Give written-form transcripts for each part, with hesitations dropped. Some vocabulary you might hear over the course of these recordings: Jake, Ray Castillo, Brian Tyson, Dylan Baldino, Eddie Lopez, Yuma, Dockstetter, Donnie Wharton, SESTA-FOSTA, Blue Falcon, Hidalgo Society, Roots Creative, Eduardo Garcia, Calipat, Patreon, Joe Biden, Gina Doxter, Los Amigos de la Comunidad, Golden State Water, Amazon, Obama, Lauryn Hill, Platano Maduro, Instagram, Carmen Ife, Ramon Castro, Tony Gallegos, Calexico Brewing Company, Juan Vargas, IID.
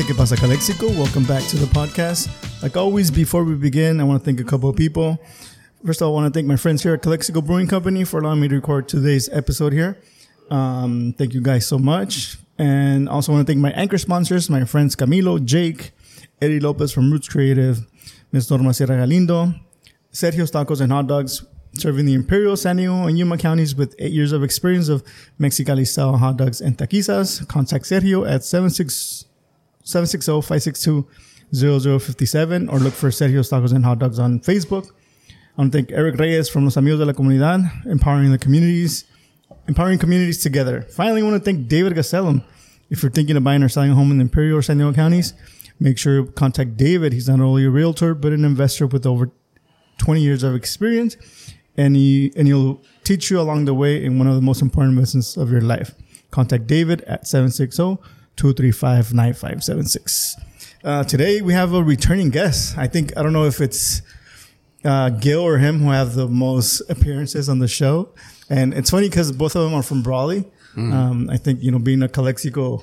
Hey, ¿Qué pasa, Calexico? Welcome back to the podcast. Like always, before we begin, I want to thank a couple of people. First of all, I want to thank my friends here at Calexico Brewing Company for allowing me to record today's episode here. Thank you guys so much. And also want to thank my anchor sponsors, my friends Camilo, Jake, Eddie Lopez from Roots Creative, Ms. Norma Sierra Galindo, Sergio's Tacos and Hot Dogs, serving the Imperial, San Diego, and Yuma counties with 8 years of experience of Mexicali-style hot dogs and taquizas. Contact Sergio at 760-562-0057 or look for Sergio's Tacos and Hot Dogs on Facebook. I want to thank Eric Reyes from Los Amigos de la Comunidad, empowering communities together. Finally, I want to thank David Gastelum. If you're thinking of buying or selling a home in the Imperial or San Diego counties, make sure you contact David. He's not only a realtor, but an investor with over 20 years of experience, and he'll teach you along the way in one of the most important investments of your life. Contact David at 760-235-9576. Today we have a returning guest. I don't know if it's Gil or him who have the most appearances on the show. And it's funny because both of them are from Brawley. Mm. Being a Calexico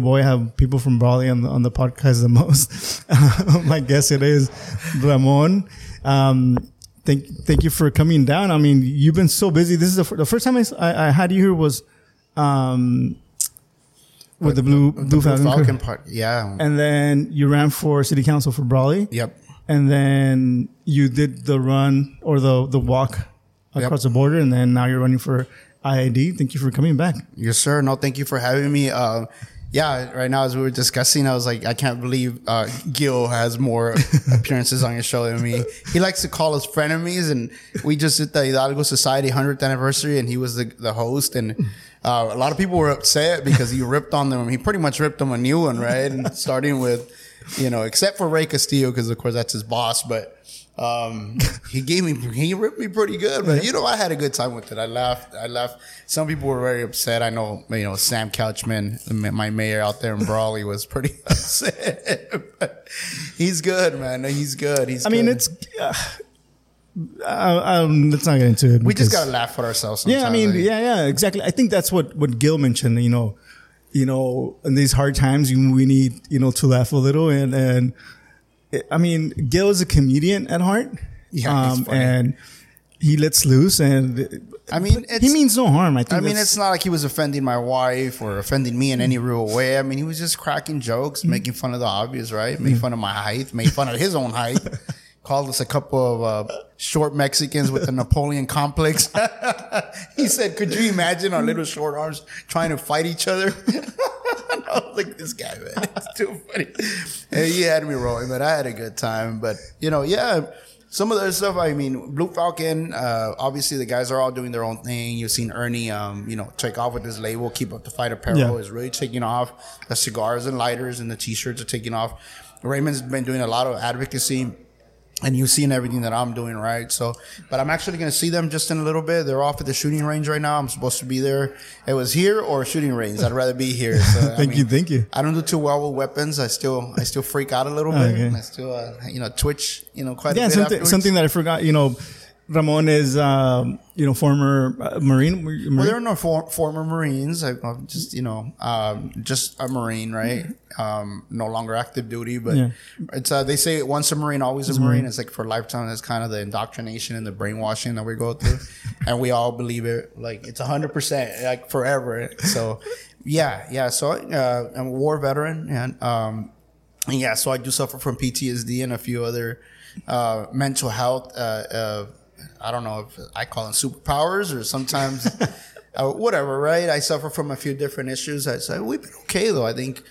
boy, I have people from Brawley on the podcast the most. My guest today is Ramon. Thank you for coming down. I mean, you've been so busy. This is the first time I had you here was with the Blue Falcon part. Yeah. And then you ran for city council for Brawley. Yep. And then you did the run or the walk across the border, and then now you're running for IID. Thank you for coming back. Yes, sir. No, thank you for having me. Right now, as we were discussing, I was like, I can't believe Gil has more appearances on your show than me. He likes to call us frenemies, and we just did the Hidalgo Society 100th anniversary, and he was the host, and a lot of people were upset because he ripped on them. He pretty much ripped them a new one, right? And starting with, except for Ray Castillo, because, of course, that's his boss, but... he ripped me pretty good, but I had a good time with it. I laughed. Some people were very upset. I know, Sam Couchman, my mayor out there in Brawley, was pretty upset. He's good, man. He's good. It's, let's not get into it. We just got to laugh at ourselves sometimes. Exactly. I think that's what Gil mentioned, in these hard times, we need, to laugh a little and Gil is a comedian at heart, he's funny. And he lets loose. And he means no harm. It's not like he was offending my wife or offending me in any real way. He was just cracking jokes, making fun of the obvious, right? Made fun of my height, made fun of his own height. Called us a couple of short Mexicans with a Napoleon complex. He said, "Could you imagine our little short arms trying to fight each other?" I was like, this guy, man, it's too funny. And he had me rolling, but I had a good time. But, some of the stuff, Blue Falcon, obviously the guys are all doing their own thing. You've seen Ernie, take off with his label, Keep Up the Fight apparel is really taking off. The cigars and lighters and the T-shirts are taking off. Raymond's been doing a lot of advocacy. And you've seen everything that I'm doing, right? So, but I'm actually going to see them just in a little bit. They're off at the shooting range right now. I'm supposed to be there. It was here or shooting range. I'd rather be here. So, Thank you. I don't do too well with weapons. I still freak out a little bit. Okay. And I still, twitch, quite a bit afterwards. Something that I forgot, Ramon is, former Marine. Well, there are no former Marines. I'm just, just a Marine, right? No longer active duty, but it's, they say once a Marine, always a Marine. It's like for lifetime, that's kind of the indoctrination and the brainwashing that we go through. And we all believe it. Like it's 100%, like forever. So yeah. So, I'm a war veteran and so I do suffer from PTSD and a few other, mental health, I don't know if I call them superpowers or sometimes whatever, right? I suffer from a few different issues. I said, we've been okay, though. I think,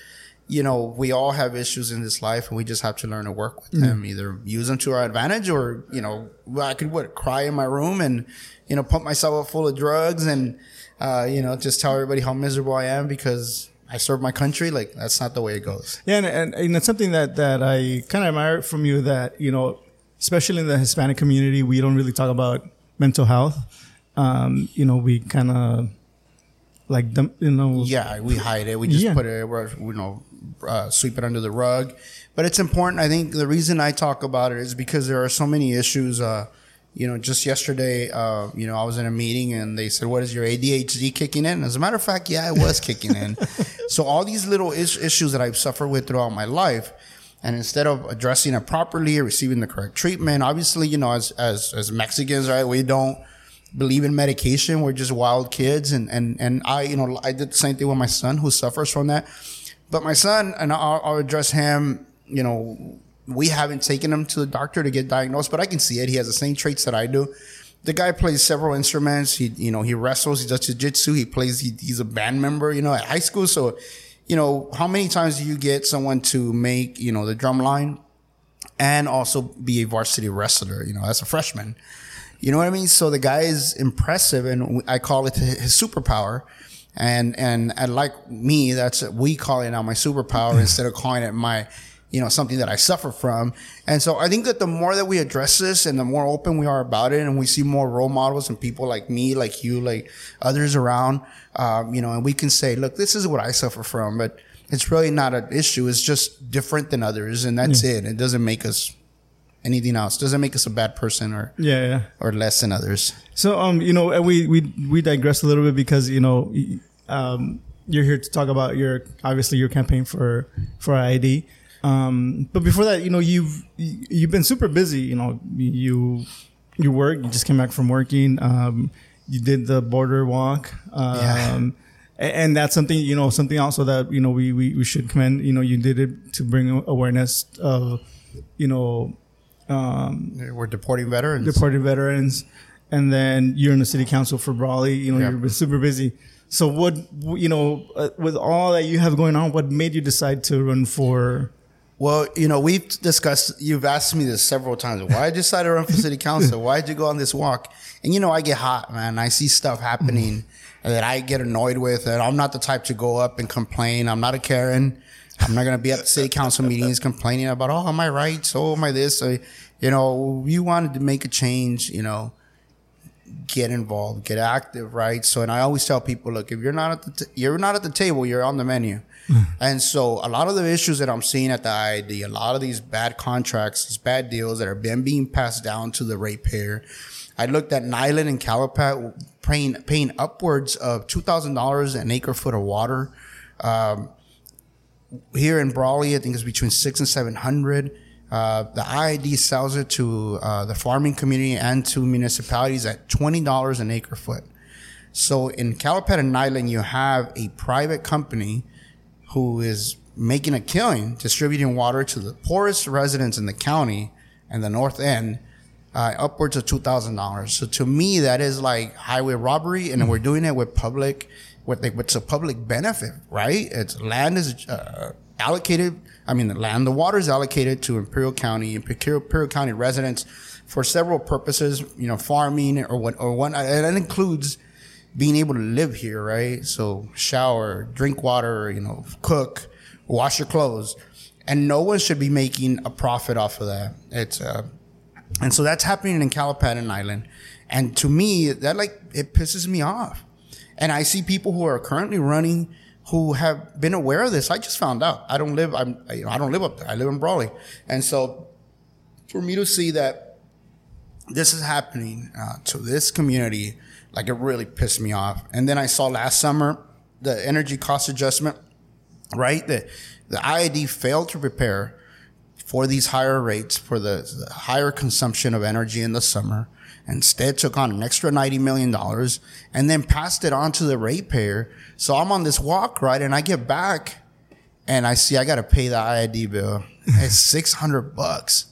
we all have issues in this life, and we just have to learn to work with them, either use them to our advantage or, I could cry in my room and, pump myself up full of drugs and, just tell everybody how miserable I am because I serve my country. Like, that's not the way it goes. Yeah, and it's something that I kind of admire from you that, especially in the Hispanic community, we don't really talk about mental health. We kind of like them, Yeah, we hide it. We just put it, sweep it under the rug. But it's important. I think the reason I talk about it is because there are so many issues, you know, just yesterday, you know, I was in a meeting and they said, what is your ADHD kicking in? As a matter of fact, yeah, it was kicking in. So all these little issues that I've suffered with throughout my life, and instead of addressing it properly, receiving the correct treatment, obviously, you know, as Mexicans, right, we don't believe in medication. We're just wild kids. And I, you know, I did the same thing with my son who suffers from that. But my son, and I'll address him, you know, we haven't taken him to the doctor to get diagnosed, but I can see it. He has the same traits that I do. The guy plays several instruments. He, you know, he wrestles, he does jiu-jitsu, he plays, he's a band member, you know, at high school. So, you know, how many times do you get someone to make, you know, the drum line and also be a varsity wrestler, you know, as a freshman? You know what I mean? So the guy is impressive, and I call it his superpower. And like me, that's we call it now my superpower instead of calling it my, you know, something that I suffer from. And so I think that the more that we address this and the more open we are about it, and we see more role models and people like me, like you, like others around, you know, and we can say, look, this is what I suffer from, but it's really not an issue. It's just different than others. And that's it. It doesn't make us anything else. Doesn't make us a bad person or or less than others. So, you know, we digress a little bit because, you know, you're here to talk about your campaign for IID. But before that, you know, you've been super busy. You know, you work. You just came back from working. You did the border walk. And that's something, you know, something also that, you know, we should commend. You know, you did it to bring awareness of, you know, we're deporting veterans, and then you're in the city council for Brawley. You know, you're super busy. So what, you know, with all that you have going on, what made you decide to run for? Well, you know, we've discussed, you've asked me this several times. Why did you decide to run for city council? Why did you go on this walk? And, you know, I get hot, man. I see stuff happening that I get annoyed with, and I'm not the type to go up and complain. I'm not a Karen. I'm not going to be at the city council meetings complaining about, oh, am I right? So am I this? So, you know, you wanted to make a change, you know, get involved, get active, right? So, and I always tell people, look, if you're not at the you're not at the table, you're on the menu. And so a lot of the issues that I'm seeing at the IID, a lot of these bad contracts, these bad deals that are being passed down to the ratepayer. I looked at Nyland and Calipat paying upwards of $2,000 an acre foot of water. Here in Brawley, I think it's between $600 and $700. The IID sells it to the farming community and to municipalities at $20 an acre foot. So in Calipat and Nyland, you have a private company who is making a killing, distributing water to the poorest residents in the county and the north end, upwards of $2,000. So to me, that is like highway robbery, and we're doing it with public. What's a public benefit, right? It's land is allocated. I mean, the water is allocated to Imperial County and Imperial County residents for several purposes, you know, farming or one, and that includes being able to live here, right? So shower, drink water, you know, cook, wash your clothes, and no one should be making a profit off of that. And so that's happening in Calipat and Nyland. And to me, that like, it pisses me off. And I see people who are currently running who have been aware of this. I just found out. I don't live up there. I live in Brawley. And so for me to see that this is happening to this community, like, it really pissed me off. And then I saw last summer the energy cost adjustment, right? The IID failed to prepare for these higher rates, for the higher consumption of energy in the summer. Instead, took on an extra $90 million and then passed it on to the ratepayer. So I'm on this walk, right? And I get back and I see I got to pay the IID bill. It's $600.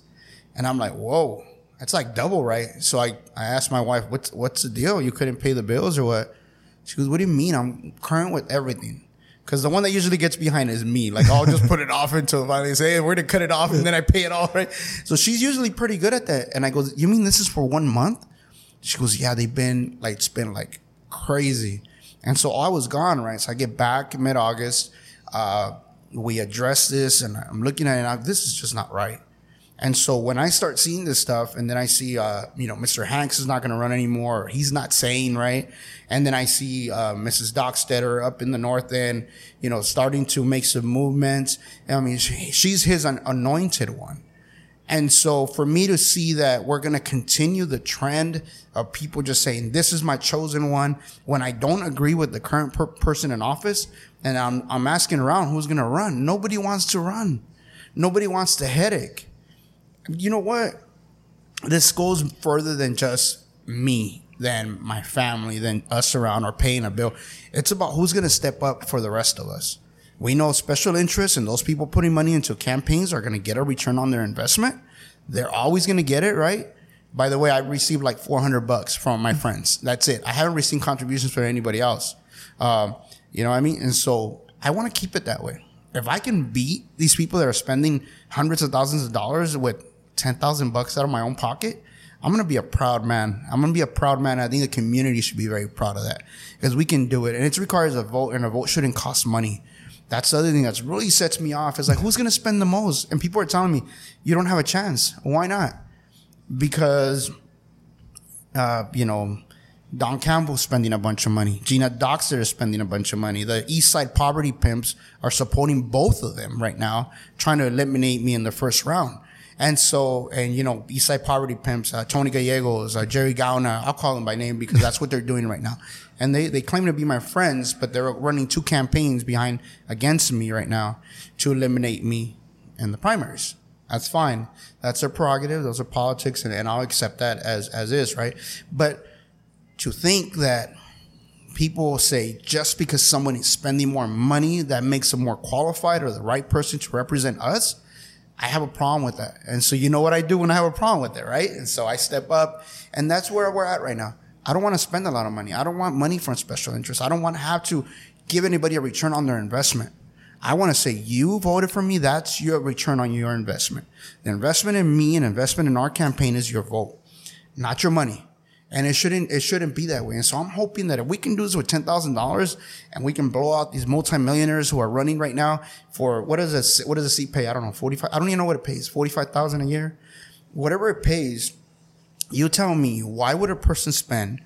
And I'm like, whoa, that's like double, right? So I asked my wife, what's the deal? You couldn't pay the bills or what? She goes, what do you mean? I'm current with everything. Because the one that usually gets behind is me. Like, I'll just put it off until finally say, hey, we're going to cut it off, and then I pay it off, right? So she's usually pretty good at that. And I go, you mean this is for 1 month? She goes, yeah, they've been like, it's been like crazy. And so I was gone, right? So I get back mid-August. We address this, and I'm looking at it, and this is just not right. And so when I start seeing this stuff, and then I see, you know, Mr. Hanks is not going to run anymore. Or he's not sane, right? And then I see Mrs. Dockstetter up in the north end, you know, starting to make some movements. I mean, she's his anointed one. And so for me to see that we're going to continue the trend of people just saying, this is my chosen one, when I don't agree with the current person in office, and I'm asking around who's going to run. Nobody wants to run. Nobody wants the headache. You know what? This goes further than just me, than my family, than us around or paying a bill. It's about who's going to step up for the rest of us. We know special interests and those people putting money into campaigns are going to get a return on their investment. They're always going to get it, right? By the way, I received like $400 from my friends. That's it. I haven't received contributions from anybody else. You know what I mean? And so I want to keep it that way. If I can beat these people that are spending hundreds of thousands of dollars with $10,000 out of my own pocket, I'm going to be a proud man. I'm going to be a proud man. I think the community should be very proud of that because we can do it. And it requires a vote, and a vote shouldn't cost money. That's the other thing that's really sets me off is like, who's going to spend the most? And people are telling me, you don't have a chance. Why not? Because, you know, Don Campbell's spending a bunch of money. Gina Doxter is spending a bunch of money. The East Side Poverty Pimps are supporting both of them right now, trying to eliminate me in the first round. And so, and, you know, East Side Poverty Pimps, Tony Gallegos, Jerry Gauna, I'll call them by name because that's what they're doing right now. And they claim to be my friends, but they're running two campaigns behind against me right now to eliminate me in the primaries. That's fine. That's their prerogative. Those are politics, and I'll accept that as is, right? But to think that people say just because someone is spending more money, that makes them more qualified or the right person to represent us, I have a problem with that. And so you know what I do when I have a problem with it, right? And so I step up, and that's where we're at right now. I don't want to spend a lot of money. I don't want money from special interests. I don't want to have to give anybody a return on their investment. I want to say, you voted for me. That's your return on your investment. The investment in me and investment in our campaign is your vote, not your money. And it shouldn't be that way. And so I'm hoping that if we can do this with $10,000 and we can blow out these multimillionaires who are running right now for, what does a seat pay? I don't know, 45, I don't even know what it pays, 45,000 a year, whatever it pays. You tell me, why would a person spend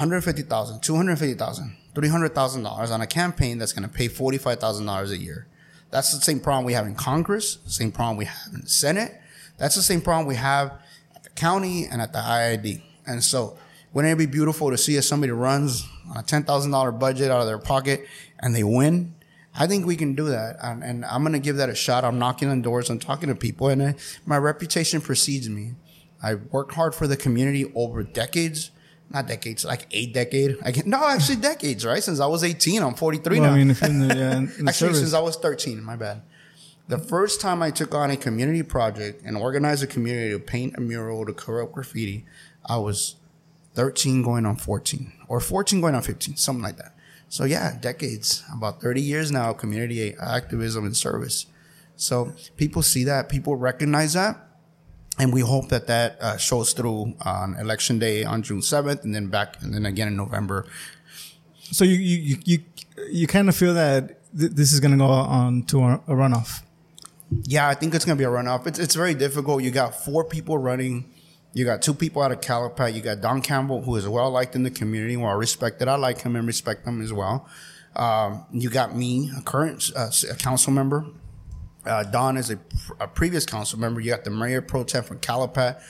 $150,000, $250,000, $300,000 on a campaign that's going to pay $45,000 a year? That's the same problem we have in Congress, same problem we have in the Senate. That's the same problem we have at the county and at the IID. And so wouldn't it be beautiful to see if somebody runs on a $10,000 budget out of their pocket and they win? I think we can do that. And I'm going to give that a shot. I'm knocking on doors. I'm talking to people. And my reputation precedes me. I worked hard for the community over decades. Not decades, like a decade. Actually decades, right? Since I was 18, I'm 43 now. I mean, in the actually, service. Since I was 13, my bad. The first time I took on a community project and organized a community to paint a mural, to cover up graffiti, I was 13 going on 14 or 14 going on 15, something like that. So yeah, decades, about 30 years now of community activism and service. So people see that, people recognize that. And we hope that that shows through on Election Day on June 7th and then back and then again in November. So you kind of feel that this is going to go on to a runoff. Yeah, I think it's going to be a runoff. It's very difficult. You got four people running. You got two people out of Calipat. You got Don Campbell, who is well-liked in the community, well-respected. I like him and respect him as well. You got me, a current council member. Don is a previous council member. You got the mayor pro tem from Calipat.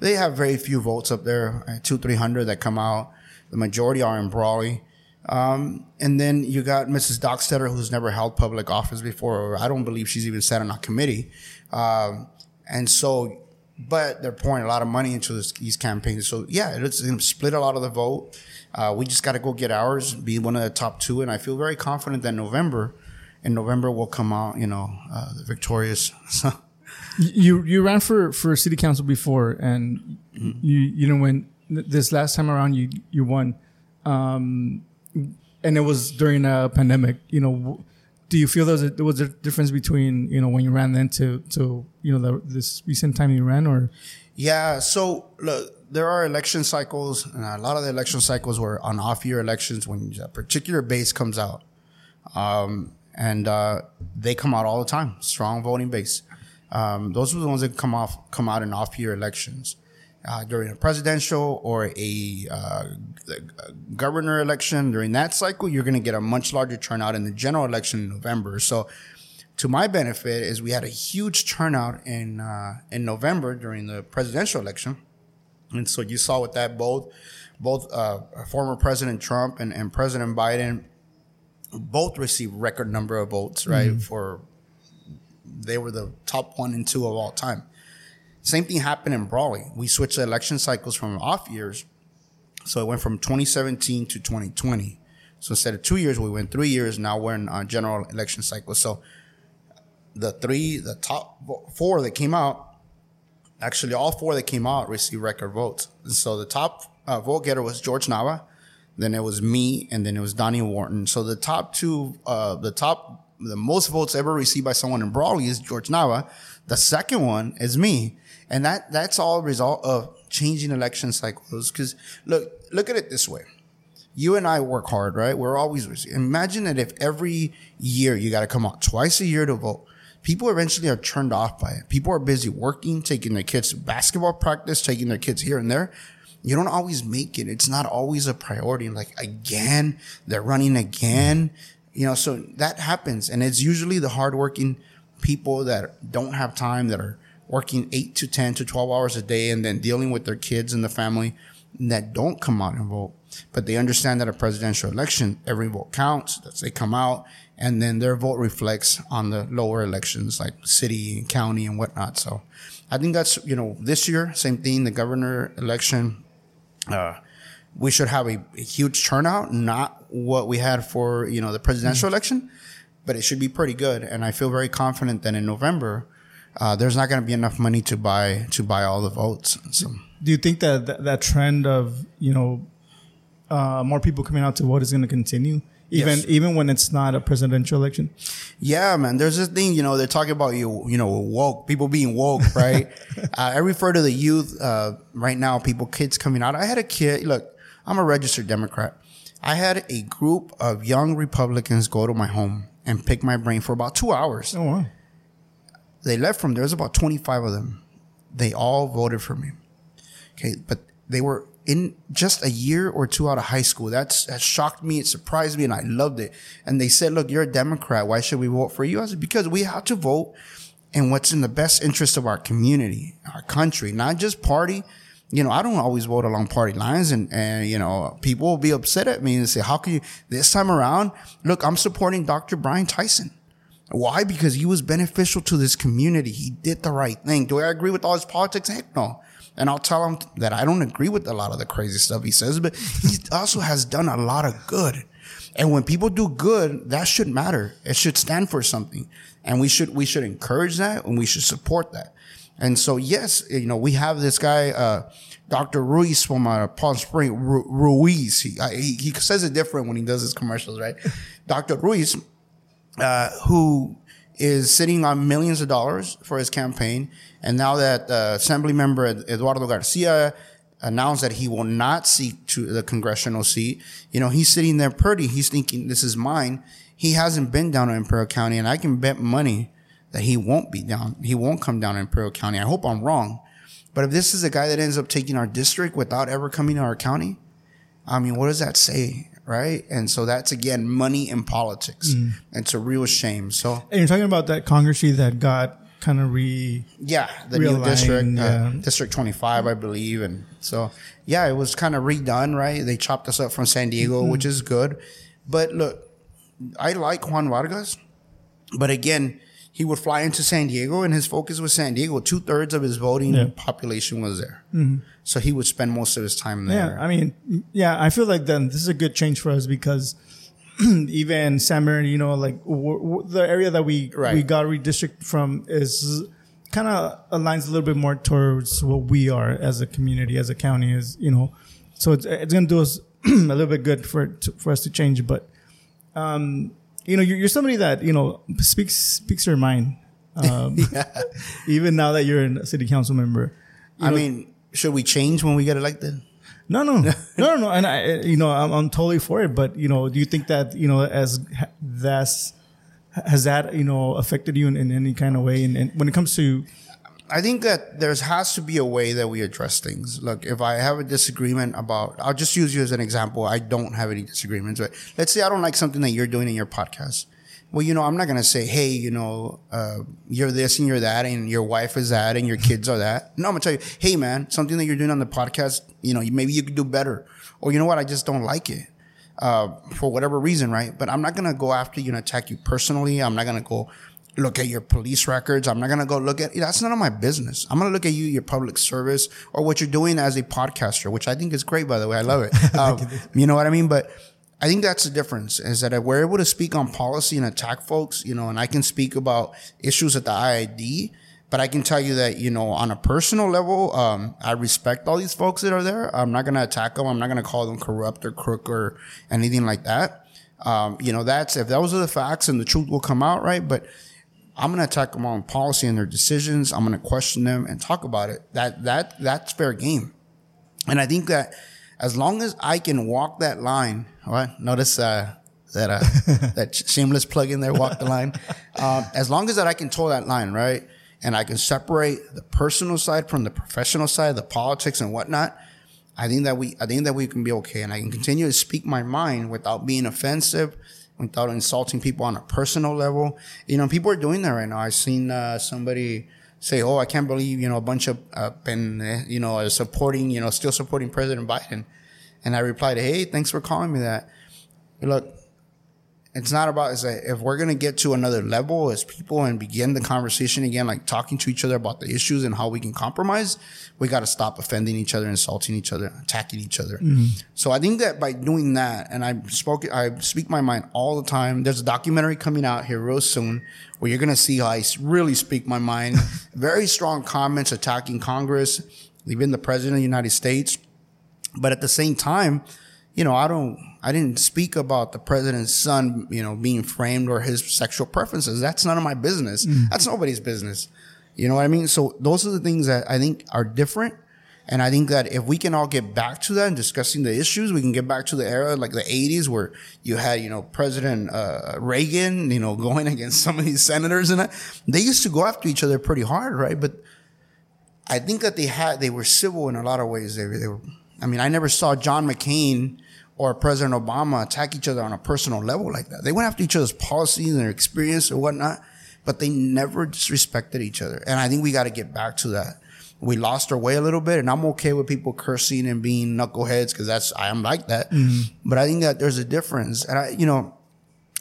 They have very few votes up there, 200-300 that come out. The majority are in Brawley. And then you got Mrs. Dockstetter, who's never held public office before. Or I don't believe she's even sat on a committee. And so, but they're pouring a lot of money into these campaigns. So, yeah, it's going to split a lot of the vote. We just got to go get ours, be one of the top two. And I feel very confident that in November, we'll come out, you know, victorious. You ran for city council before, and you know, when this last time around you won, and it was during a pandemic. You know, do you feel there was a difference between, you know, when you ran then to you know this recent time you ran, or? Yeah. So look, there are election cycles, and a lot of the election cycles were on off-year elections when a particular base comes out. And they come out all the time, strong voting base. Those are the ones that come out in off-year elections. During a presidential or a governor election, during that cycle, you're going to get a much larger turnout in the general election in November. So to my benefit is we had a huge turnout in November during the presidential election. And so you saw with that both former President Trump and President Biden both received record number of votes, right? Mm-hmm. They were the top 1 and 2 of all time. Same thing happened in Brawley. We switched the election cycles from off years. So it went from 2017 to 2020. So instead of 2 years, we went 3 years. Now we're in a general election cycle. So the top 4 that came out, actually all 4 that came out received record votes. And so the top vote getter was George Nava, then it was me, and then it was Donnie Wharton. So the top two, the most votes ever received by someone in Brawley is George Nava. The second one is me. And that's all a result of changing election cycles. Because look at it this way. You and I work hard, right? We're always... Imagine that if every year you got to come out twice a year to vote, people eventually are turned off by it. People are busy working, taking their kids to basketball practice, taking their kids here and there. You don't always make it. It's not always a priority. Like, again, they're running again. You know, so that happens. And it's usually the hardworking people that don't have time, that are working 8 to 10 to 12 hours a day and then dealing with their kids and the family that don't come out and vote. But they understand that a presidential election, every vote counts. They come out and then their vote reflects on the lower elections like city and county and whatnot. So I think that's, you know, this year, same thing, the governor election, we should have a huge turnout, not what we had for, you know, the presidential election, but it should be pretty good. And I feel very confident that in November, there's not going to be enough money to buy all the votes. So, do you think that trend of, you know, more people coming out to vote is going to continue, even when it's not a presidential election? Yeah, man. There's this thing, you know, they're talking about you know, woke people being woke, right? I refer to the youth right now, kids coming out. I had a kid. Look, I'm a registered Democrat. I had a group of young Republicans go to my home and pick my brain for about 2 hours. Oh, wow. They left from there. There's about 25 of them. They all voted for me. Okay, but they were in just a year or two out of high school. That shocked me. It surprised me, and I loved it. And they said, look, you're a Democrat. Why should we vote for you? I said, because we have to vote in what's in the best interest of our community, our country, not just party. You know, I don't always vote along party lines, and you know, people will be upset at me and say, how can you, this time around, look, I'm supporting Dr. Brian Tyson. Why? Because he was beneficial to this community. He did the right thing. Do I agree with all his politics? Heck no. And I'll tell him that I don't agree with a lot of the crazy stuff he says, but he also has done a lot of good. And when people do good, that should matter. It should stand for something. And we should encourage that, and we should support that. And so, yes, you know, we have this guy, Dr. Ruiz from Palm Springs. Ruiz. He says it different when he does his commercials, right? Dr. Ruiz, who is sitting on millions of dollars for his campaign. And now that Assemblymember Eduardo Garcia announced that he will not seek to the congressional seat, you know, he's sitting there pretty. He's thinking, this is mine. He hasn't been down to Imperial County, and I can bet money that he won't be down. He won't come down to Imperial County. I hope I'm wrong. But if this is a guy that ends up taking our district without ever coming to our county, I mean, what does that say, right? And so that's, again, money in politics. Mm. It's a real shame. So, and you're talking about that congressee that got kind of the new district, District 25, I believe. And so, yeah, it was kind of redone, right? They chopped us up from San Diego, which is good. But look, I like Juan Vargas, but again, he would fly into San Diego, and his focus was San Diego. 2/3 of his voting population was there. Mm-hmm. So he would spend most of his time there. Yeah, I mean, yeah, I feel like then this is a good change for us, because even San Bernardino, like the area that we got redistricted from is kind of aligns a little bit more towards what we are as a community, as a county, is, you know. So it's going to do us a little bit good for us to change. But, you know, you're somebody that, you know, speaks your mind, even now that you're a city council member. I mean, should we change when we get elected? No. And I, you know, I'm totally for it. But, you know, do you think that, you know, has that, you know, affected you in any kind of way? And when it comes to, I think that there has to be a way that we address things. Look, if I have a disagreement about, I'll just use you as an example. I don't have any disagreements, but let's say I don't like something that you're doing in your podcast. well, you know, I'm not going to say, hey, you know, you're this and you're that and your wife is that and your kids are that. No, I'm going to tell you, hey, man, something that you're doing on the podcast, you know, maybe you could do better. Or you know what? I just don't like it for whatever reason, right? But I'm not going to go after you and attack you personally. I'm not going to go look at your police records. I'm not going to go look at, that's none of my business. I'm going to look at you, your public service, or what you're doing as a podcaster, which I think is great, by the way. I love it. You know what I mean? But I think that's the difference, is that if we're able to speak on policy and attack folks, you know, and I can speak about issues at the IID, but I can tell you that, you know, on a personal level, I respect all these folks that are there. I'm not going to attack them. I'm not going to call them corrupt or crook or anything like that. You know, that's, if those are the facts and the truth will come out, right? But I'm going to attack them on policy and their decisions. I'm going to question them and talk about it. That's fair game. And I think that, as long as I can walk that line, all right? Notice that shameless plug in there, walk the line. As long as that I can toe that line, right? And I can separate the personal side from the professional side, the politics and whatnot. I think that we can be okay, and I can continue to speak my mind without being offensive, without insulting people on a personal level. You know, people are doing that right now. I've seen somebody say, oh, I can't believe, you know, a bunch of, you know, are supporting, you know, still supporting President Biden. And I replied, hey, thanks for calling me that. Look, it's not about, it's like, if we're going to get to another level as people and begin the conversation again, like talking to each other about the issues and how we can compromise, we got to stop offending each other, insulting each other, attacking each other. Mm-hmm. So I think that by doing that, and I speak my mind all the time. There's a documentary coming out here real soon where you're going to see how I really speak my mind. Very strong comments attacking Congress, even the President of the United States. But at the same time, you know, I didn't speak about the president's son, you know, being framed or his sexual preferences. That's none of my business. Mm-hmm. That's nobody's business. You know what I mean? So those are the things that I think are different. And I think that if we can all get back to that and discussing the issues, we can get back to the era like the 80s where you had, you know, President Reagan, you know, going against some of these senators and that. They used to go after each other pretty hard, right? But I think that they were civil in a lot of ways. They were. I mean, I never saw John McCain or President Obama attack each other on a personal level like that. They went after each other's policies and their experience or whatnot, but they never disrespected each other. And I think we got to get back to that. We lost our way a little bit, and I'm okay with people cursing and being knuckleheads because I am like that. Mm-hmm. But I think that there's a difference. And I, you know,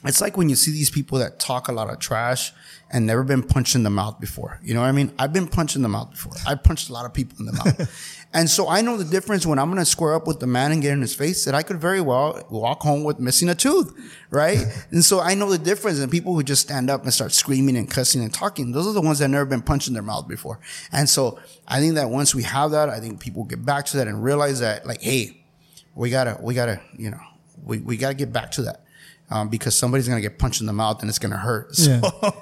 it's like when you see these people that talk a lot of trash and never been punched in the mouth before. You know what I mean? I've been punched in the mouth before. I punched a lot of people in the mouth. And so I know the difference when I'm going to square up with the man and get in his face that I could very well walk home with missing a tooth, right? And so I know the difference in people who just stand up and start screaming and cussing and talking. Those are the ones that never been punched in their mouth before. And so I think that once we have that, I think people get back to that and realize that, like, hey, we got to get back to that. Because somebody's going to get punched in the mouth and it's going to hurt. So. Yeah.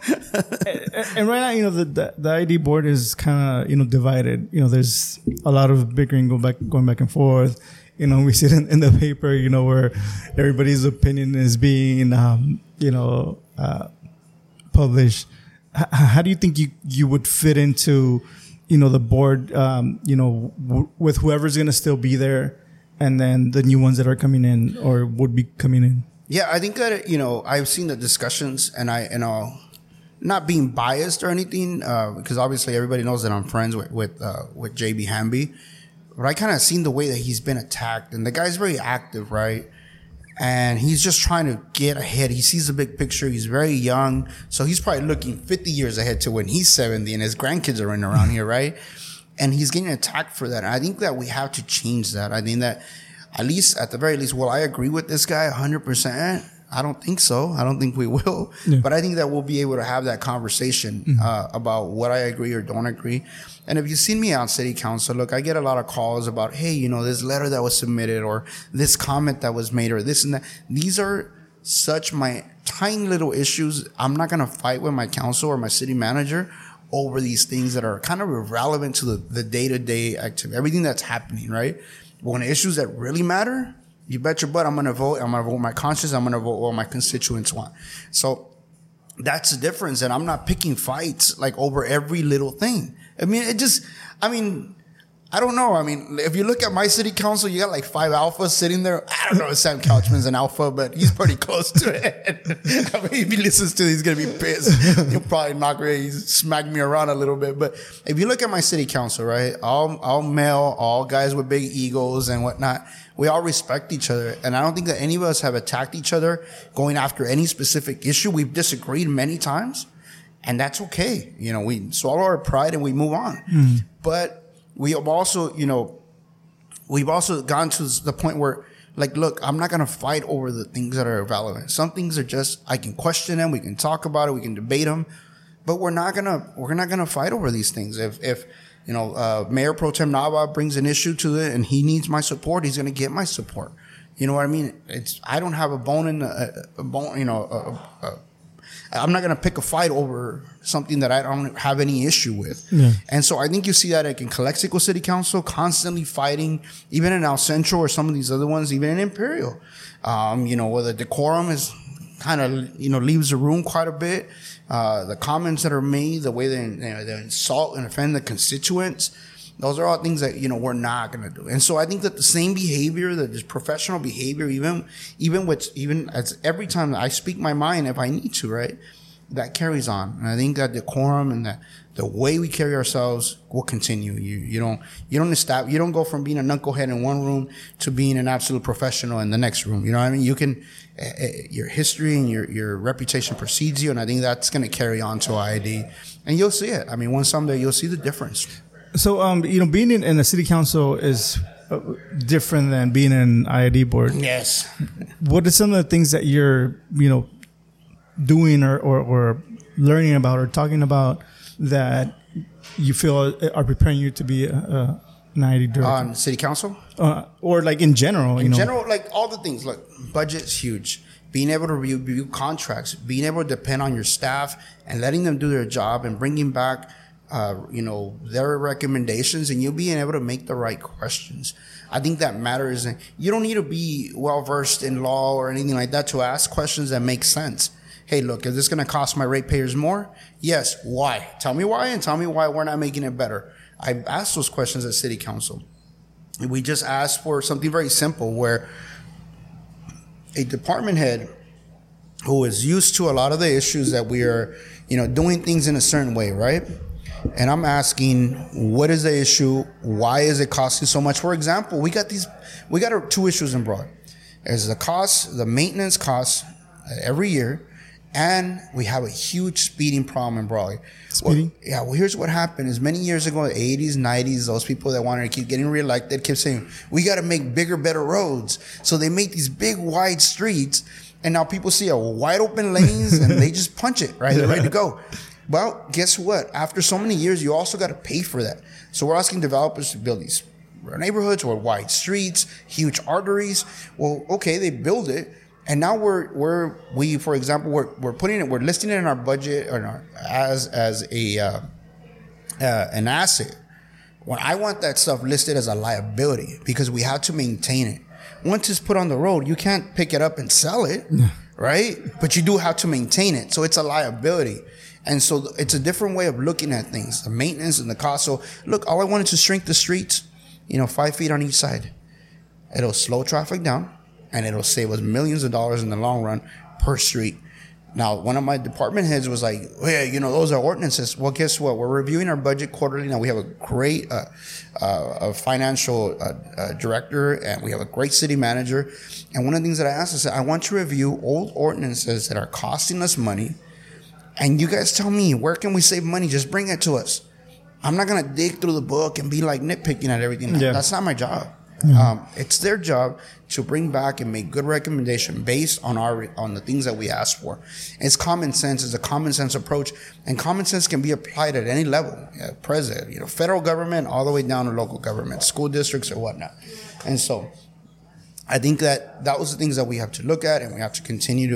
And right now, you know, the ID board is kind of, you know, divided. You know, there's a lot of bickering going back and forth. You know, we see it in the paper, you know, where everybody's opinion is being, published. How do you think you would fit into, you know, the board, you know, with whoever's going to still be there and then the new ones that are coming in or would be coming in? Yeah, I think that, you know, I've seen the discussions and I'll not being biased or anything, because obviously everybody knows that I'm friends with JB Hamby. But I kind of seen the way that he's been attacked, and the guy's very active, right? And he's just trying to get ahead. He sees the big picture. He's very young. So he's probably looking 50 years ahead to when he's 70 and his grandkids are running around here, right? And he's getting attacked for that. And I think that we have to change that. I think that, at the very least, will I agree with this guy 100%? I don't think so. I don't think we will. Yeah. But I think that we'll be able to have that conversation about what I agree or don't agree. And if you've seen me on city council, look, I get a lot of calls about, hey, you know, this letter that was submitted or this comment that was made or this and that. These are such my tiny little issues. I'm not going to fight with my council or my city manager over these things that are kind of irrelevant to the day-to-day activity, everything that's happening, right? When issues that really matter, you bet your butt I'm going to vote my conscience. I'm going to vote what my constituents want. So that's the difference. And I'm not picking fights like over every little thing. I mean, I don't know. I mean, if you look at my city council, you got like 5 alphas sitting there. I don't know if Sam Couchman's an alpha, but he's pretty close to it. I mean, if he listens to it, he's going to be pissed. He'll probably knock me, smack me around a little bit. But if you look at my city council, right, all male, all guys with big egos and whatnot, we all respect each other. And I don't think that any of us have attacked each other going after any specific issue. We've disagreed many times, and that's okay. You know, we swallow our pride and we move on. Mm. But we have also, you know, we've also gone to the point where, like, look, I'm not going to fight over the things that are relevant. Some things are just, I can question them. We can talk about it. We can debate them, but we're not going to fight over these things. If, you know, Mayor Pro Tem Nava brings an issue to it and he needs my support, he's going to get my support. You know what I mean? I don't have a bone in a bone, you know, I'm not going to pick a fight over something that I don't have any issue with. Yeah. And so I think you see that like in Calexico City Council, constantly fighting, even in El Centro or some of these other ones, even in Imperial, you know, where the decorum is kind of, you know, leaves the room quite a bit. The comments that are made, the way they insult and offend the constituents, those are all things that, you know, we're not going to do. And so I think that the same behavior, that is professional behavior, even as every time that I speak my mind, if I need to, right, that carries on. And I think that decorum and that the way we carry ourselves will continue. You don't stop. You don't go from being an knucklehead in one room to being an absolute professional in the next room. You know what I mean? You can, your history and your reputation precedes you. And I think that's going to carry on to IID, and you'll see it. I mean, one someday you'll see the difference. So, you know, being in a city council is different than being in an IID board. Yes. What are some of the things that you're, you know, doing or learning about or talking about that you feel are preparing you to be an IID director? On city council? Or like in general, you know. In general, like all the things. Look, budget's huge. Being able to review contracts, being able to depend on your staff and letting them do their job and bringing back you know, their recommendations, and you'll be able to make the right questions. I think that matters. You don't need to be well-versed in law or anything like that to ask questions that make sense. Hey, look, is this going to cost my ratepayers more? Yes. Why? Tell me why, and tell me why we're not making it better. I've asked those questions at city council. We just asked for something very simple where a department head who is used to a lot of the issues that we are, you know, doing things in a certain way, right? And I'm asking, what is the issue? Why is it costing so much? For example, we got 2 issues in Broad. There's the cost, the maintenance costs every year, and we have a huge speeding problem in Brawley. Speeding? Well, yeah, well, here's what happened is many years ago, the 80s, 90s, those people that wanted to keep getting reelected kept saying, we got to make bigger, better roads. So they make these big, wide streets, and now people see a wide open lanes, and they just punch it, right? They're ready to go. Well, guess what? After so many years, you also got to pay for that. So we're asking developers to build these neighborhoods with wide streets, huge arteries. Well, okay, they build it, and now for example, we're putting it, we're listing it in our budget or in our, as an asset. Well, I want that stuff listed as a liability because we have to maintain it. Once it's put on the road, you can't pick it up and sell it, right? But you do have to maintain it, so it's a liability. And so it's a different way of looking at things, the maintenance and the cost. So look, all I wanted to shrink the streets, you know, 5 feet on each side. It'll slow traffic down, and it'll save us millions of dollars in the long run per street. Now, one of my department heads was like, oh, yeah, you know, those are ordinances. Well, guess what? We're reviewing our budget quarterly. Now, we have a great financial director, and we have a great city manager. And one of the things that I asked, I said, I want to review old ordinances that are costing us money. And you guys tell me, where can we save money? Just bring it to us. I'm not going to dig through the book and be like nitpicking at everything. Yeah. That's not my job. Mm-hmm. It's their job to bring back and make good recommendation based on the things that we ask for. And it's common sense. It's a common sense approach. And common sense can be applied at any level. Yeah, president, you know, federal government, all the way down to local government, school districts or whatnot. And so I think that was the things that we have to look at, and we have to continue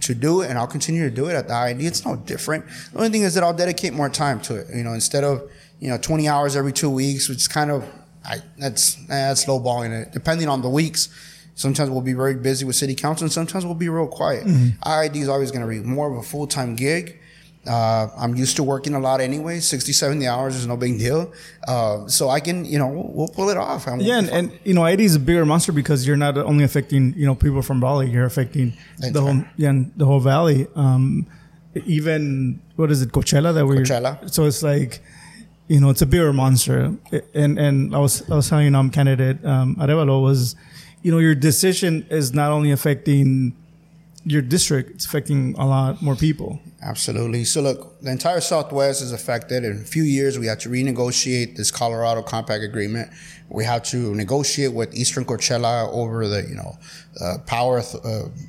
to do it, and I'll continue to do it at the IID. It's no different. The only thing is that I'll dedicate more time to it. You know, instead of, you know, 20 hours every 2 weeks, which is kind of, that's lowballing it. Depending on the weeks, sometimes we'll be very busy with city council, and sometimes we'll be real quiet. Mm-hmm. IID is always going to be more of a full-time gig. I'm used to working a lot anyway. 60, 70 hours is no big deal. So I can, you know, we'll pull it off. And you know, IID is a bigger monster because you're not only affecting, you know, people from Brawley, you're affecting the whole valley. Even, what is it, Coachella? Coachella. So it's like, you know, it's a bigger monster. And I was telling you, candidate Arevalo was, you know, your decision is not only affecting your district, it's affecting a lot more people. Absolutely. So look, the entire Southwest is affected. In a few years, we have to renegotiate this Colorado Compact Agreement. We have to negotiate with Eastern Coachella over the, you know, power,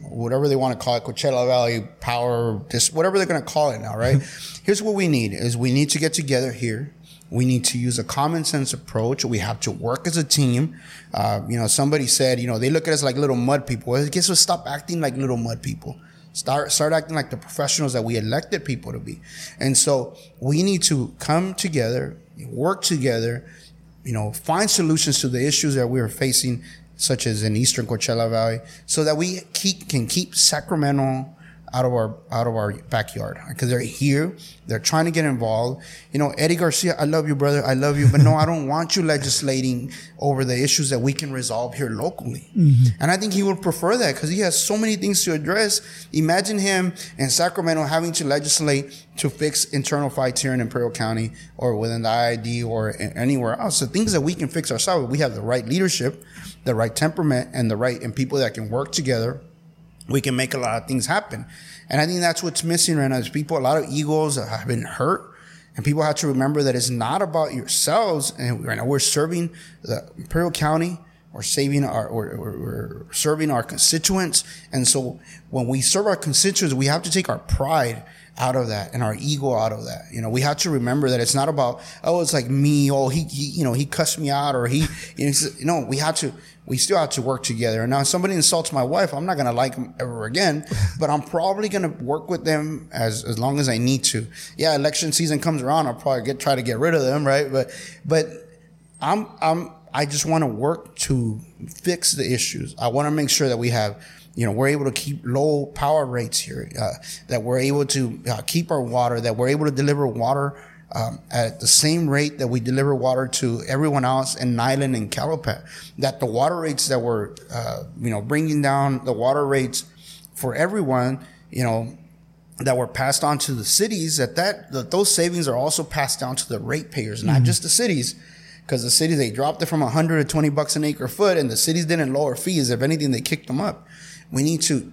whatever they want to call it, Coachella Valley power, whatever they're going to call it now, right? Here's what we need is we need to get together here. We need to use a common sense approach. We have to work as a team. You know, somebody said, you know, they look at us like little mud people. I guess we'll stop acting like little mud people. Start acting like the professionals that we elected people to be. And so we need to come together, work together, you know, find solutions to the issues that we are facing, such as in Eastern Coachella Valley, so that we can keep Sacramento out of our backyard, because they're here. They're trying to get involved. You know, Eddie Garcia, I love you, brother. I love you. But no, I don't want you legislating over the issues that we can resolve here locally. Mm-hmm. And I think he would prefer that because he has so many things to address. Imagine him in Sacramento having to legislate to fix internal fights here in Imperial County or within the IID or anywhere else. The things that we can fix ourselves, we have the right leadership, the right temperament, and people that can work together. We can make a lot of things happen. And I think that's what's missing right now is people, a lot of egos have been hurt, and people have to remember that it's not about yourselves. And right now we're serving the Imperial County or serving our constituents. And so when we serve our constituents, we have to take our pride out of that and our ego out of that. You know, we have to remember that it's not about, oh, it's like me. Oh, he you know, he cussed me out or he, you know, no, we still have to work together. And now if somebody insults my wife, I'm not going to like them ever again, but I'm probably going to work with them as long as I need to. Yeah. Election season comes around. I'll probably try to get rid of them. Right. But I just want to work to fix the issues. I want to make sure that we have, you know, we're able to keep low power rates here, that we're able to keep our water, that we're able to deliver water at the same rate that we deliver water to everyone else in Nyland and Calipat, that the water rates that we're, you know, bringing down the water rates for everyone, you know, that were passed on to the cities, that those savings are also passed down to the ratepayers, not just the cities. Because the cities, they dropped it from $100 to $20 an acre foot, and the cities didn't lower fees. If anything, they kicked them up. We need to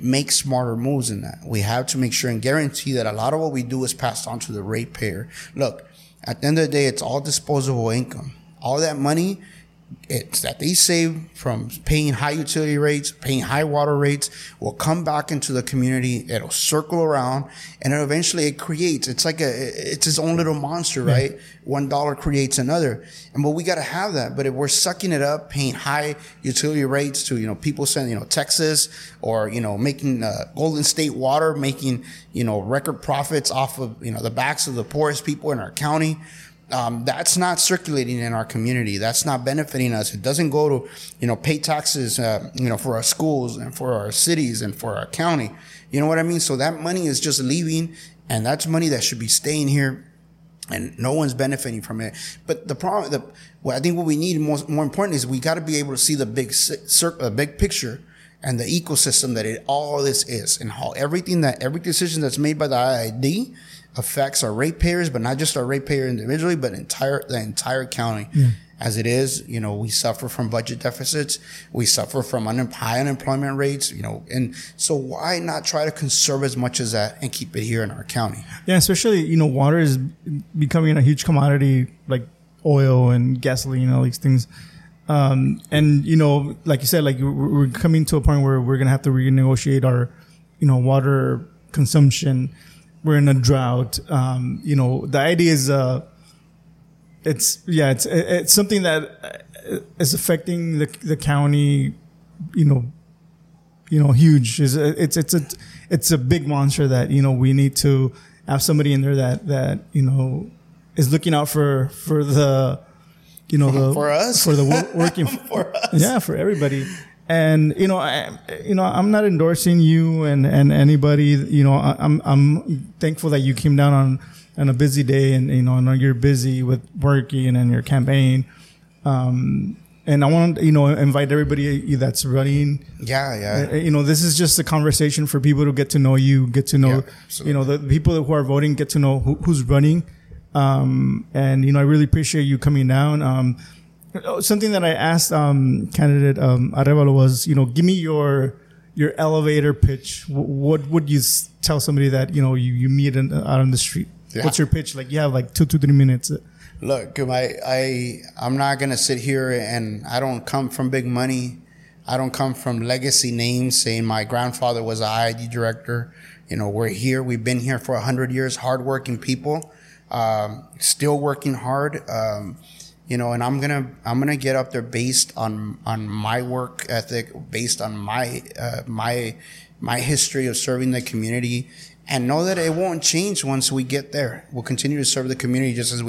make smarter moves in that. We have to make sure and guarantee that a lot of what we do is passed on to the ratepayer. Look, at the end of the day, it's all disposable income. All that money that they save from paying high utility rates, paying high water rates, will come back into the community. It'll circle around, and eventually it creates. It's its own little monster, right? $1 creates another, but we got to have that. But if we're sucking it up, paying high utility rates to, you know, people sending, you know, Texas, or, you know, making Golden State Water, making, you know, record profits off of, you know, the backs of the poorest people in our county. That's not circulating in our community. That's not benefiting us. It doesn't go to, you know, pay taxes, you know, for our schools and for our cities and for our county. You know what I mean? So that money is just leaving, and that's money that should be staying here, and no one's benefiting from it. But the problem, I think what we need more important is we got to be able to see the big picture and the ecosystem that all this is, and how every decision that's made by the IID affects our ratepayers, but not just our ratepayer individually, but the entire county. Yeah. As it is, you know, we suffer from budget deficits. We suffer from high unemployment rates, you know, and so why not try to conserve as much as that and keep it here in our county? Yeah, especially, you know, water is becoming a huge commodity, like oil and gasoline and all these things. And, you know, like you said, like we're coming to a point where we're going to have to renegotiate our, you know, water consumption. We're in a drought. You know, the idea is, it's something that is affecting the county, you know, huge. It's a big monster that, you know, we need to have somebody in there that, you know, is looking out for the, you know, for us, for the working for us. Yeah, for everybody. And I'm not endorsing you and anybody. I'm thankful that you came down on a busy day, and I know you're busy with working and your campaign. And I want to, invite everybody that's running. Yeah. This is just a conversation for people to get to know you, the people who are voting, get to know who's running. I really appreciate you coming down. Something that I asked candidate Arevalo was, give me your elevator pitch. What would you tell somebody that, you meet out on the street? Yeah. What's your pitch? Like, you have like 2 to 3 minutes. Look, I'm not going to sit here, and I don't come from big money. I don't come from legacy names saying my grandfather was an IID director. We're here. We've been here for 100 years, hardworking people, still working hard. And I'm going to get up there based on my work ethic, based on my history of serving the community. And know that it won't change once we get there. We'll continue to serve the community just as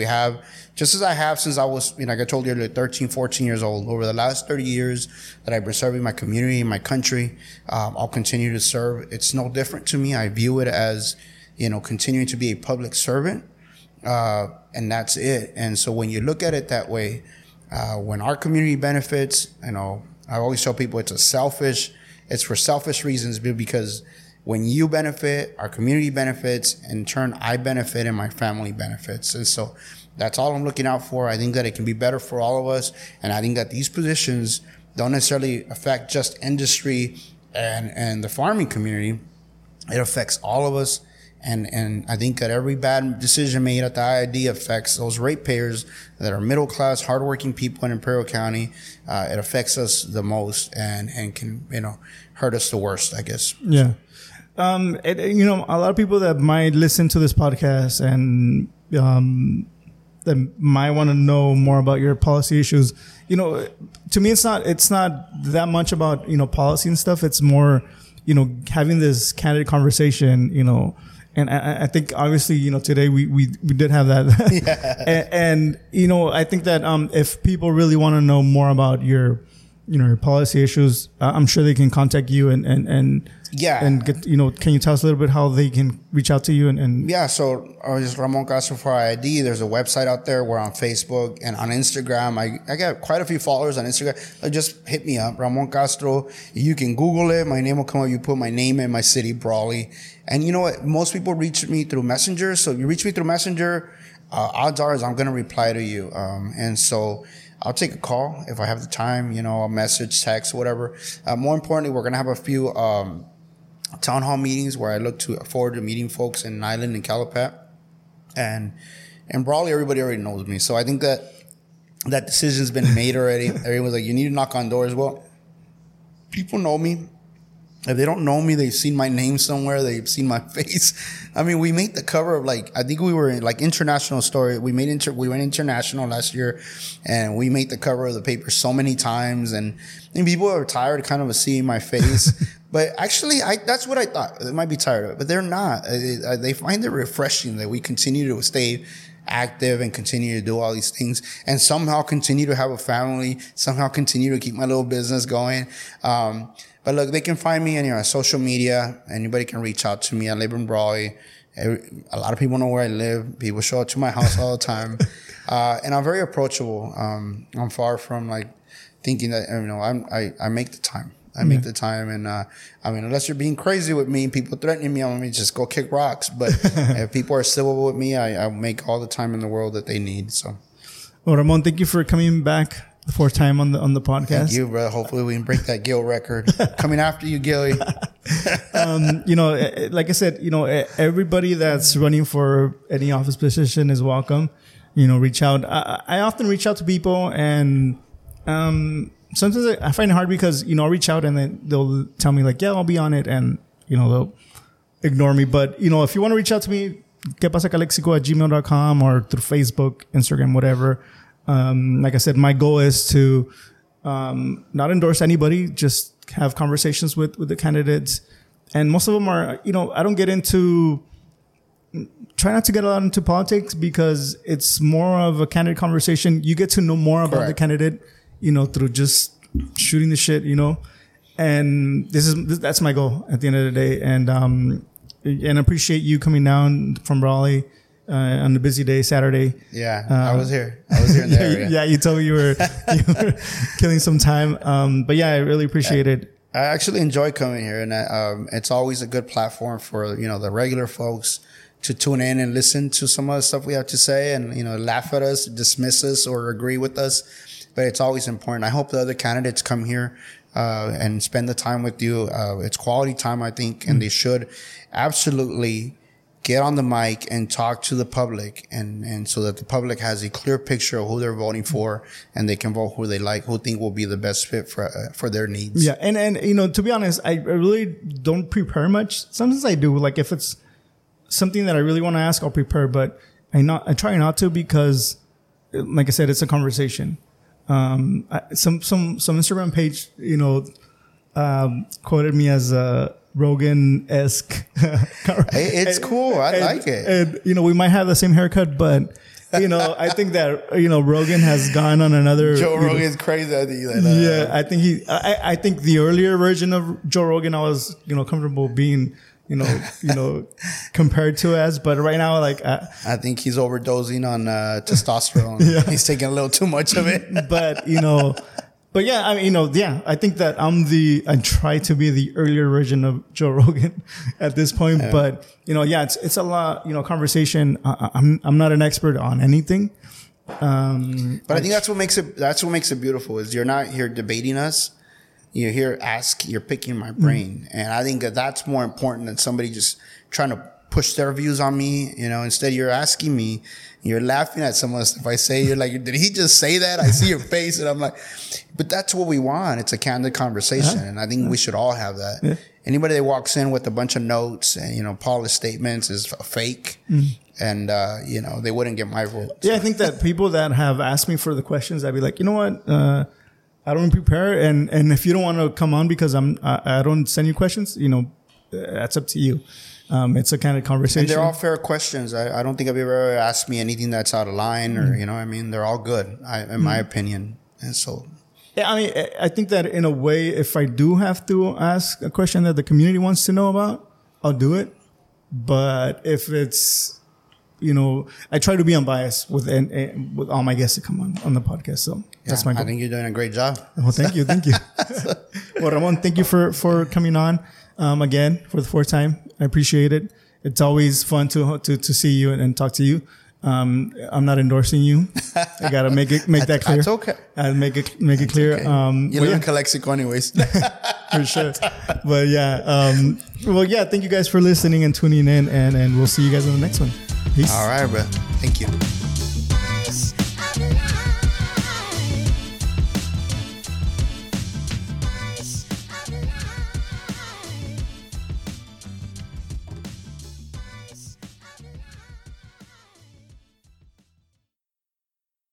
I have since I was, like I told you earlier, 13, 14 years old. Over the last 30 years that I've been serving my community and my country, I'll continue to serve. It's no different to me. I view it as, continuing to be a public servant, and that's it. And so when you look at it that way, when our community benefits, I always tell people it's for selfish reasons, because when you benefit, our community benefits, in turn, I benefit and my family benefits. And so that's all I'm looking out for. I think that it can be better for all of us. And I think that these positions don't necessarily affect just industry and the farming community. It affects all of us. And I think that every bad decision made at the IID affects those ratepayers that are middle-class, hardworking people in Imperial County. It affects us the most and can, hurt us the worst, I guess. Yeah. A lot of people that might listen to this podcast and that might want to know more about your policy issues. To me, it's not that much about policy and stuff. It's more having this candid conversation. And I think obviously today we did have that. Yeah. And I think that if people really want to know more about your your policy issues, I'm sure they can contact you and get, can you tell us a little bit how they can reach out to you? So just Ramon Castro for IID. There's a website out there. We're on Facebook and on Instagram. I got quite a few followers on Instagram. Just hit me up, Ramon Castro. You can Google it. My name will come up. You put my name in my city, Brawley. And you know what? Most people reach me through Messenger. So if you reach me through Messenger, odds are I'm going to reply to you. And so I'll take a call if I have the time, a message, text, whatever. More importantly, we're going to have a few town hall meetings where I look forward to meeting folks in Nyland and Calipat. And Brawley, everybody already knows me. So I think that decision's been made already. Everyone's like, you need to knock on doors. Well, people know me. If they don't know me, they've seen my name somewhere. They've seen my face. I mean, we made the cover of I think we were in international story. We went international last year, and we made the cover of the paper so many times. And people are tired kind of seeing my face. But actually, that's what I thought. They might be tired of it, but they're not. They find it refreshing that we continue to stay active and continue to do all these things, and somehow continue to have a family, somehow continue to keep my little business going. But look, they can find me anywhere on social media. Anybody can reach out to me. I live in Brawley. A lot of people know where I live. People show up to my house all the time. And I'm very approachable. I'm far from thinking that, I make the time. I make the time. And, unless you're being crazy with me and people threatening me, I'm going to just go kick rocks. But if people are civil with me, I make all the time in the world that they need. So, well, Ramon, thank you for coming back. The fourth time on the podcast. Thank you, bro. Hopefully we can break that Gil record. Coming after you, Gilly. Like I said, everybody that's running for any office position is welcome. Reach out. I often reach out to people, and sometimes I find it hard because I'll reach out and then they'll tell me I'll be on it, and they'll ignore me. But if you want to reach out to me, quepasacalexico@gmail.com or through Facebook, Instagram, whatever. Like I said, my goal is to not endorse anybody, just have conversations with the candidates. And most of them are, I don't try not to get a lot into politics because it's more of a candidate conversation. You get to know more about the candidate, through just shooting the shit, And that's my goal at the end of the day. And appreciate you coming down from Brawley on the busy day, Saturday. Yeah, I was here in the area. Yeah, you told me you were killing some time. But yeah, I really appreciate it. I actually enjoy coming here, and it's always a good platform for, you know, the regular folks to tune in and listen to some of the stuff we have to say and, you know, laugh at us, dismiss us, or agree with us. But it's always important. I hope the other candidates come here and spend the time with you. It's quality time, I think, and they should absolutely get on the mic and talk to the public, and so that the public has a clear picture of who they're voting for, and they can vote who they like, who think will be the best fit for their needs. Yeah, and you know, to be honest, I really don't prepare much. Sometimes I do. Like, if it's something that I really want to ask, I'll prepare, but I try not to, because, like I said, it's a conversation. Some Instagram page, you know, quoted me as a Rogan-esque. It's cool. I like it. And, you know, we might have the same haircut, but, you know, I think that, you know, Rogan has gone on another. Joe Rogan's crazy. I think like that. Yeah, I think I think the earlier version of Joe Rogan, I was, you know, comfortable being, you know, compared to us. But right now, like, I think he's overdosing on testosterone. Yeah. He's taking a little too much of it. But yeah, I mean, you know, yeah, I think that I try to be the earlier version of Joe Rogan at this point. Yeah. But, you know, yeah, it's a lot, you know, conversation. I'm not an expert on anything. But I think that's what makes it beautiful, is you're not here debating us. You're here, you're picking my brain. Mm-hmm. And I think that that's more important than somebody just trying to push their views on me. You know, instead you're asking me, you're laughing at some of the stuff I say. You're like, did he just say that? I see your face. And I'm like, but that's what we want. It's a candid conversation. Uh-huh. And I think we should all have that. Yeah. Anybody that walks in with a bunch of notes and, you know, Paul's statements is fake. Mm-hmm. And, you know, they wouldn't get my vote. Yeah, I think that people that have asked me for the questions, I'd be like, you know what? I don't prepare, and if you don't want to come on because I don't send you questions, you know, that's up to you. It's a kind of conversation. And they're all fair questions. I don't think I've ever asked me anything that's out of line, or, you know, I mean, they're all good in my opinion. And so, yeah, I mean, I think that in a way, if I do have to ask a question that the community wants to know about, I'll do it. But if it's, you know, I try to be unbiased with all my guests that come on the podcast. So yeah, that's my goal. I think you're doing a great job. Well, thank you. Well, Ramon, thank you for coming on again for the fourth time. I appreciate it. It's always fun to see you and talk to you. I'm not endorsing you. I gotta make that clear. That's okay. I'll make it clear. Okay. You live in Calexico anyways. For sure. But yeah. Well, yeah. Thank you guys for listening and tuning in, and we'll see you guys on the next one. Peace. All right, bro. Thank you.